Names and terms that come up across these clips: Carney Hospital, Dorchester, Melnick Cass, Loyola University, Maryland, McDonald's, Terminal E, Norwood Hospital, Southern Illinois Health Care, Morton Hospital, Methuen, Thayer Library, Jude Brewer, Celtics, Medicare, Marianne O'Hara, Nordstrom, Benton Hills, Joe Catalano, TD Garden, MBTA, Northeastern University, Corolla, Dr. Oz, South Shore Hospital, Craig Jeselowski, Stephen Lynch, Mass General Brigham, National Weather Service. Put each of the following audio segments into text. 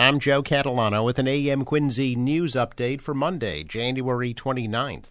I'm Joe Catalano with an AM Quincy news update for Monday, January 29th.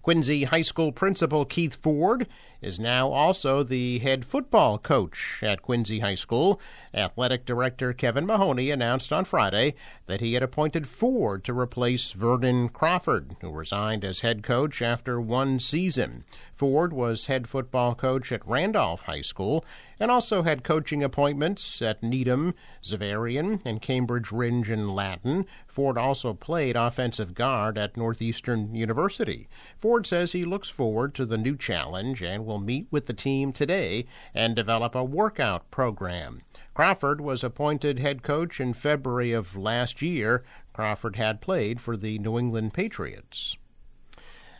Quincy High School principal Keith Ford is now also the head football coach at Quincy High School. Athletic director Kevin Mahoney announced on Friday that he had appointed Ford to replace Vernon Crawford, who resigned as head coach after one season. Ford was head football coach at Randolph High School and also had coaching appointments at Needham, Xaverian, and Cambridge Ridge and Latin. Ford also played offensive guard at Northeastern University. Ford says he looks forward to the new challenge and will meet with the team today and develop a workout program. Crawford was appointed head coach in February of last year. Crawford had played for the New England Patriots.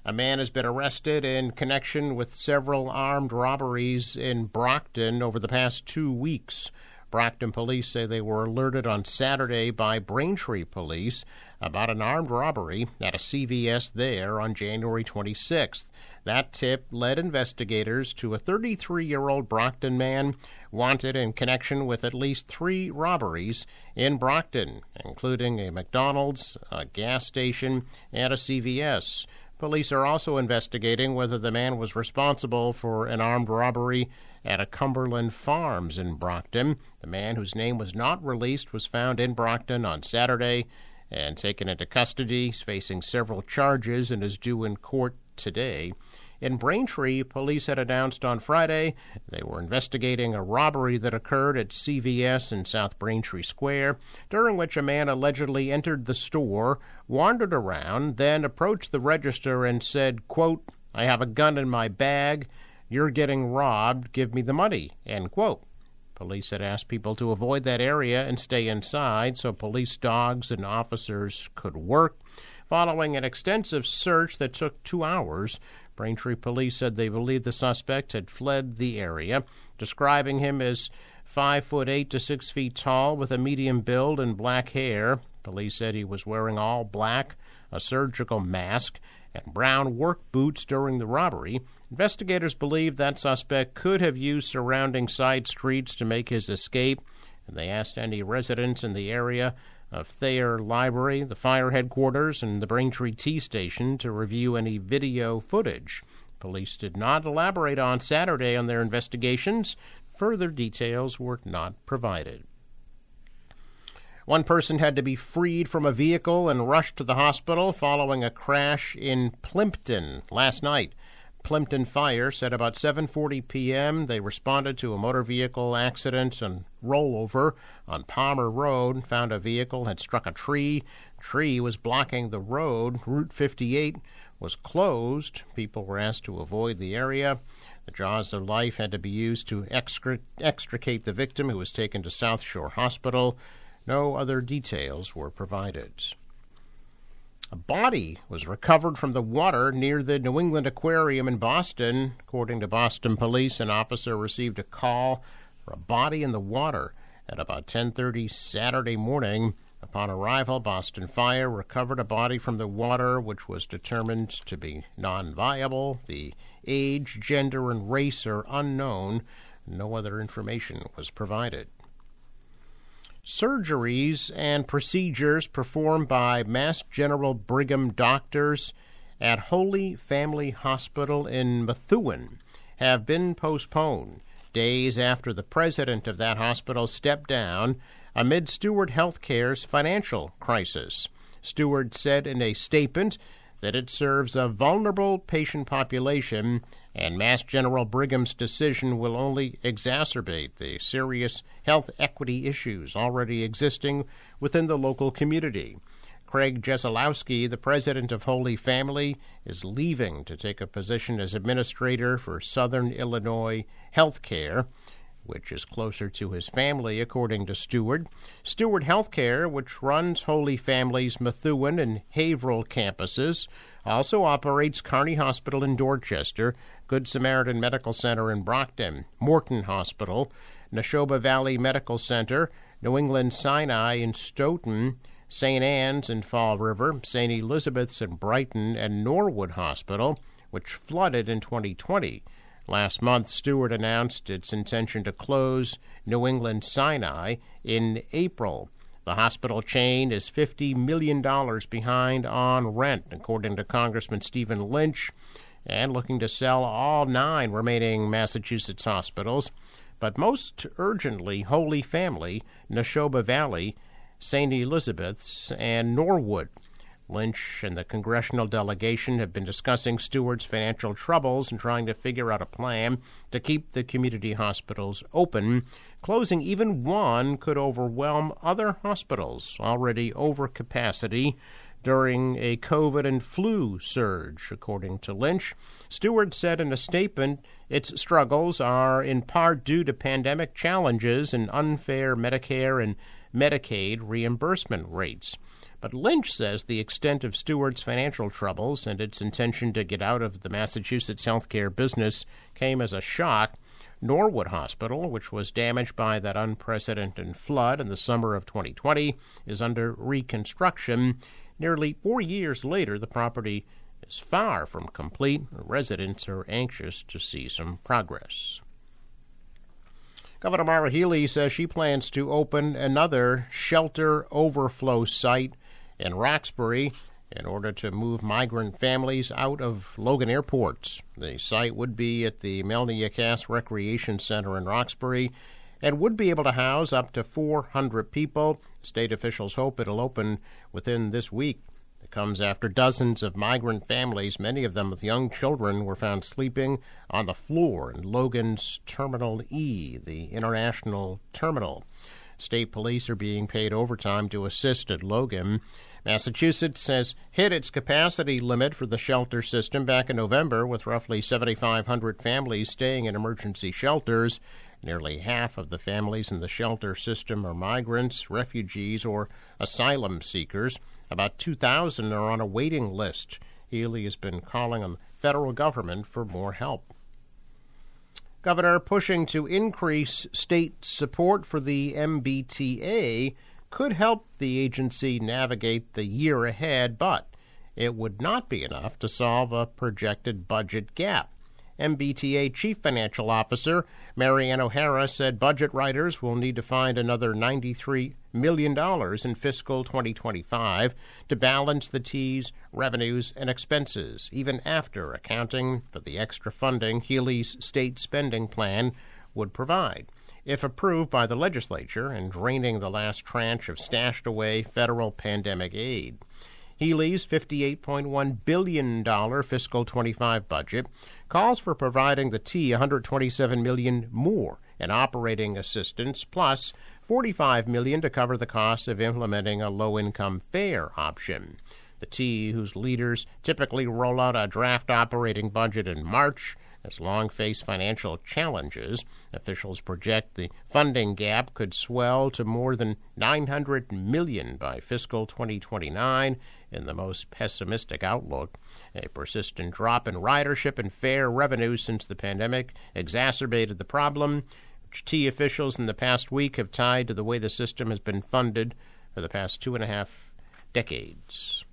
A man has been arrested in connection with several armed robberies in Brockton over the past 2 weeks. Brockton police say they were alerted on Saturday by Braintree police about an armed robbery at a CVS there on January 26th. That tip led investigators to a 33-year-old Brockton man wanted in connection with at least 3 robberies in Brockton, including a McDonald's, a gas station, and a CVS. Police are also investigating whether the man was responsible for an armed robbery at a Cumberland Farms in Brockton. The man, whose name was not released, was found in Brockton on Saturday and taken into custody. He's facing several charges and is due in court today. In Braintree, police had announced on Friday they were investigating a robbery that occurred at CVS in South Braintree Square, during which a man allegedly entered the store, wandered around, then approached the register and said, quote, "I have a gun in my bag. You're getting robbed. Give me the money," end quote. Police had asked people to avoid that area and stay inside so police dogs and officers could work. Following an extensive search that took 2 hours, Braintree police said they believed the suspect had fled the area, describing him as 5'8" to 6 feet tall with a medium build and black hair. Police said he was wearing all black, a surgical mask, and brown work boots during the robbery. Investigators believe that suspect could have used surrounding side streets to make his escape, and they asked any residents in the area of Thayer Library, the fire headquarters, and the Braintree Tea Station to review any video footage. Police did not elaborate on Saturday on their investigations. Further details were not provided. One person had to be freed from a vehicle and rushed to the hospital following a crash in Plimpton last night. Plimpton Fire said about 7:40 p.m. they responded to a motor vehicle accident and rollover on Palmer Road and found a vehicle had struck a tree. The tree was blocking the road. Route 58 was closed. People were asked to avoid the area. The jaws of life had to be used to extricate the victim, who was taken to South Shore Hospital. No other details were provided. A body was recovered from the water near the New England Aquarium in Boston. According to Boston police, an officer received a call for a body in the water at about 10:30 Saturday morning. Upon arrival, Boston Fire recovered a body from the water, which was determined to be non-viable. The age, gender, and race are unknown. No other information was provided. Surgeries and procedures performed by Mass General Brigham doctors at Holy Family Hospital in Methuen have been postponed days after the president of that hospital stepped down amid Steward Health Care's financial crisis. Steward said in a statement that it serves a vulnerable patient population, and Mass General Brigham's decision will only exacerbate the serious health equity issues already existing within the local community. Craig Jeselowski, the president of Holy Family, is leaving to take a position as administrator for Southern Illinois Health Care, which is closer to his family, according to Steward. Steward Health Care, which runs Holy Family's Methuen and Haverhill campuses, also operates Carney Hospital in Dorchester, Good Samaritan Medical Center in Brockton, Morton Hospital, Neshoba Valley Medical Center, New England Sinai in Stoughton, St. Anne's in Fall River, St. Elizabeth's in Brighton, and Norwood Hospital, which flooded in 2020. Last month, Steward announced its intention to close New England Sinai in April. The hospital chain is $50 million behind on rent, according to Congressman Stephen Lynch, and looking to sell all 9 remaining Massachusetts hospitals, but most urgently Holy Family, Neshoba Valley, St. Elizabeth's, and Norwood. Lynch and the congressional delegation have been discussing Steward's financial troubles and trying to figure out a plan to keep the community hospitals open. Closing even one could overwhelm other hospitals already over capacity during a COVID and flu surge, according to Lynch. Steward said in a statement its struggles are in part due to pandemic challenges and unfair Medicare and Medicaid reimbursement rates. But Lynch says the extent of Steward's financial troubles and its intention to get out of the Massachusetts healthcare business came as a shock. Norwood Hospital, which was damaged by that unprecedented flood in the summer of 2020, is under reconstruction. Nearly 4 years later, the property is far from complete. Residents are anxious to see some progress. Governor Maura Healey says she plans to open another shelter overflow site in Roxbury in order to move migrant families out of Logan Airport. The site would be at the Melnick Cass Recreation Center in Roxbury and would be able to house up to 400 people. State officials hope it'll open within this week. It comes after dozens of migrant families, many of them with young children, were found sleeping on the floor in Logan's Terminal E, the international terminal. State police are being paid overtime to assist at Logan. Massachusetts has hit its capacity limit for the shelter system back in November, with roughly 7,500 families staying in emergency shelters. Nearly half of the families in the shelter system are migrants, refugees, or asylum seekers. About 2,000 are on a waiting list. Healy has been calling on the federal government for more help. Governor pushing to increase state support for the MBTA could help the agency navigate the year ahead, but it would not be enough to solve a projected budget gap. MBTA Chief Financial Officer Marianne O'Hara said budget writers will need to find another $93 million in fiscal 2025 to balance the T's revenues and expenses, even after accounting for the extra funding Healy's state spending plan would provide. If approved by the legislature and draining the last tranche of stashed away federal pandemic aid. Healy's $58.1 billion fiscal 25 budget calls for providing the T $127 million more in operating assistance, plus $45 million to cover the cost of implementing a low-income fare option. The T, whose leaders typically roll out a draft operating budget in March, has long faced financial challenges. Officials project the funding gap could swell to more than $900 million by fiscal 2029 in the most pessimistic outlook. A persistent drop in ridership and fare revenue since the pandemic exacerbated the problem, which T officials in the past week have tied to the way the system has been funded for the past 2.5 decades.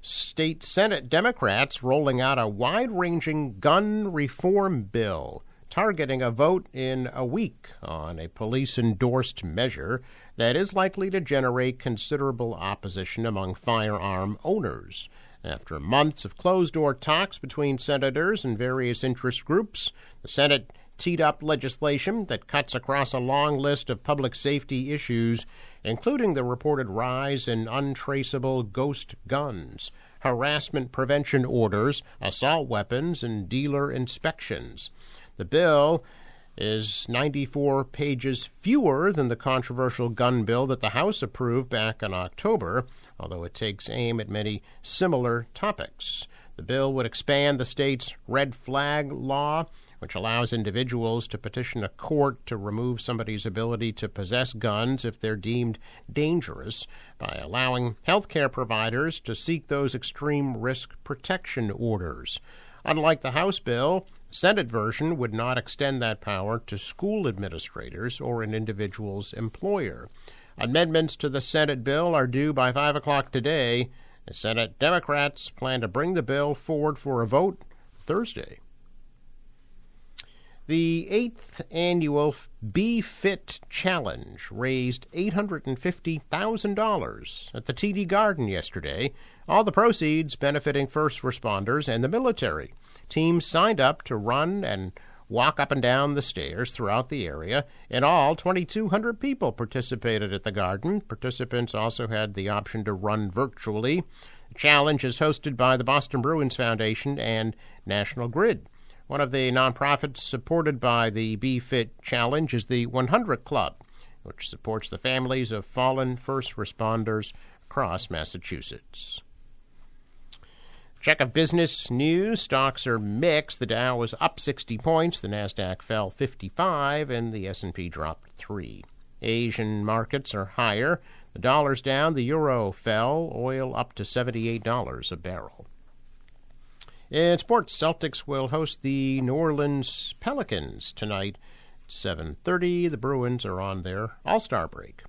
State Senate Democrats rolling out a wide-ranging gun reform bill, targeting a vote in a week on a police-endorsed measure that is likely to generate considerable opposition among firearm owners. After months of closed-door talks between senators and various interest groups, the Senate teed up legislation that cuts across a long list of public safety issues, including the reported rise in untraceable ghost guns, harassment prevention orders, assault weapons, and dealer inspections. The bill is 94 pages fewer than the controversial gun bill that the House approved back in October, although it takes aim at many similar topics. The bill would expand the state's red flag law, which allows individuals to petition a court to remove somebody's ability to possess guns if they're deemed dangerous, by allowing healthcare providers to seek those extreme risk protection orders. Unlike the House bill, the Senate version would not extend that power to school administrators or an individual's employer. Amendments to the Senate bill are due by 5 o'clock today. The Senate Democrats plan to bring the bill forward for a vote Thursday. The 8th Annual Be Fit Challenge raised $850,000 at the TD Garden yesterday, all the proceeds benefiting first responders and the military. Teams signed up to run and walk up and down the stairs throughout the area. In all, 2,200 people participated at the Garden. Participants also had the option to run virtually. The challenge is hosted by the Boston Bruins Foundation and National Grid. One of the nonprofits supported by the Be Fit Challenge is the 100 Club, which supports the families of fallen first responders across Massachusetts. Check of business news. Stocks are mixed. The Dow was up 60 points, the Nasdaq fell 55, and the S&P dropped 3. Asian markets are higher. The dollar's down, the euro fell, oil up to $78 a barrel. In sports, Celtics will host the New Orleans Pelicans tonight at 7:30. The Bruins are on their All-Star break.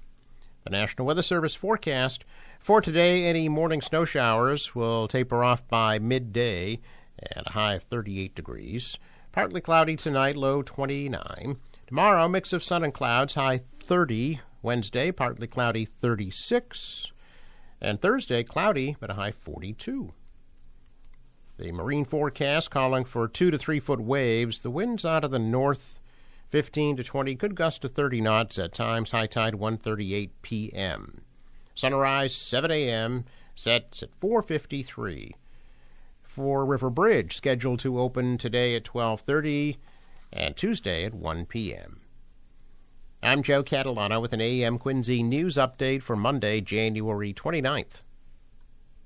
The National Weather Service forecast for today: any morning snow showers will taper off by midday at a high of 38 degrees. Partly cloudy tonight, low 29. Tomorrow, mix of sun and clouds, high 30. Wednesday, partly cloudy, 36. And Thursday, cloudy, but a high 42. The marine forecast calling for 2 to 3 foot waves. The winds out of the north, 15 to 20, could gust to 30 knots at times. High tide, 1:38 p.m. Sunrise, 7 a.m., sets at 4:53. For River Bridge, scheduled to open today at 12:30 and Tuesday at 1 p.m. I'm Joe Catalano with an AM Quincy news update for Monday, January 29th.